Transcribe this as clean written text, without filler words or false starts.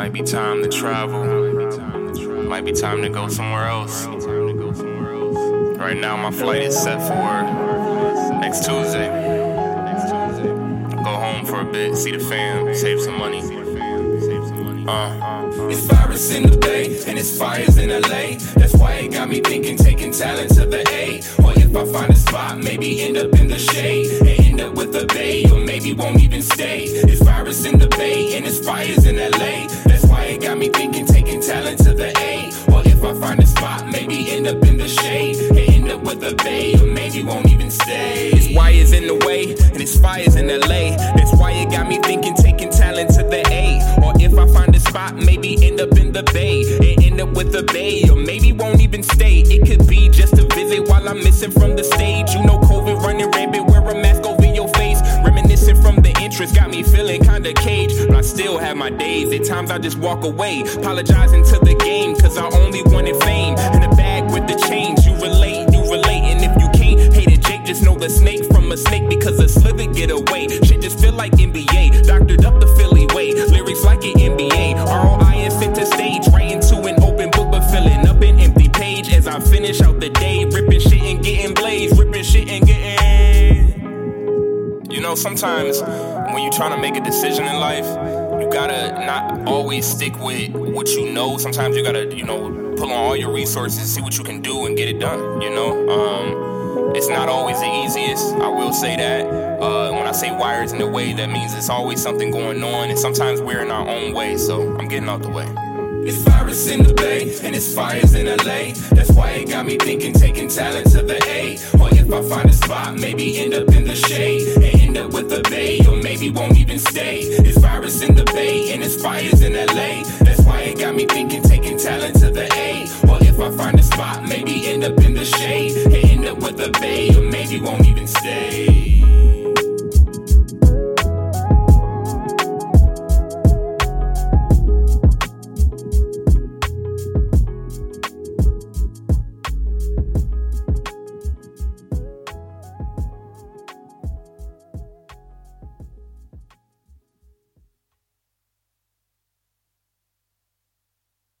Might be time to travel. Might be time to go somewhere else. Right now my flight is set for next Tuesday. Go home for a bit, see the fam, save some money. It's virus in the Bay, and it's fires in L.A. That's why it got me thinking, taking talent to the A. Or if I find a spot, maybe end up in the shade, and end up with a bay, or maybe won't even stay. It's virus in the Bay, and it's fires in L.A. That's why it got me thinking, taking talent to the A. Or if I find a spot, maybe end up in the shade, and end up with a bay, or maybe won't even stay. It's wires in the way, and it's fires in L.A. That's why it got me thinking, taking talent to the A. Or if I find a spot, maybe end up in the bay, and end up with a bay, or maybe won't even stay. It could be just a visit while I'm missing from the stage. You know COVID running rampant, wear a mask over your face. Reminiscing from the interest, got me feeling kinda caged. But I still have my days, at times I just walk away, apologizing to the game, cause I only wanted fame. In a bag with the change, you relate, and if you can't hate it, Jake, just know the snake from a snake, because a slither get away. Shit just feel like MBA, doctored up the Philly way, lyrics like an MBA. R.O.I. and center stage, right into an open book, but filling up an empty page as I finish out the day. Ripping shit and getting blazed, ripping shit and getting. You know, sometimes when you're trying to make a decision in life, you gotta not always stick with what you know. Sometimes you gotta, pull on all your resources, see what you can do, and get it done. It's not always the easiest, I will say that. When I say wires in the way, that means it's always something going on, and sometimes we're in our own way, so I'm getting out the way. It's virus in the Bay, and it's fires in L.A. That's why it got me thinking, taking talent to the A. Or if I find a spot, maybe end up in the shade, and end up with a bay, or maybe won't even stay. It's virus in the Bay, and it's fires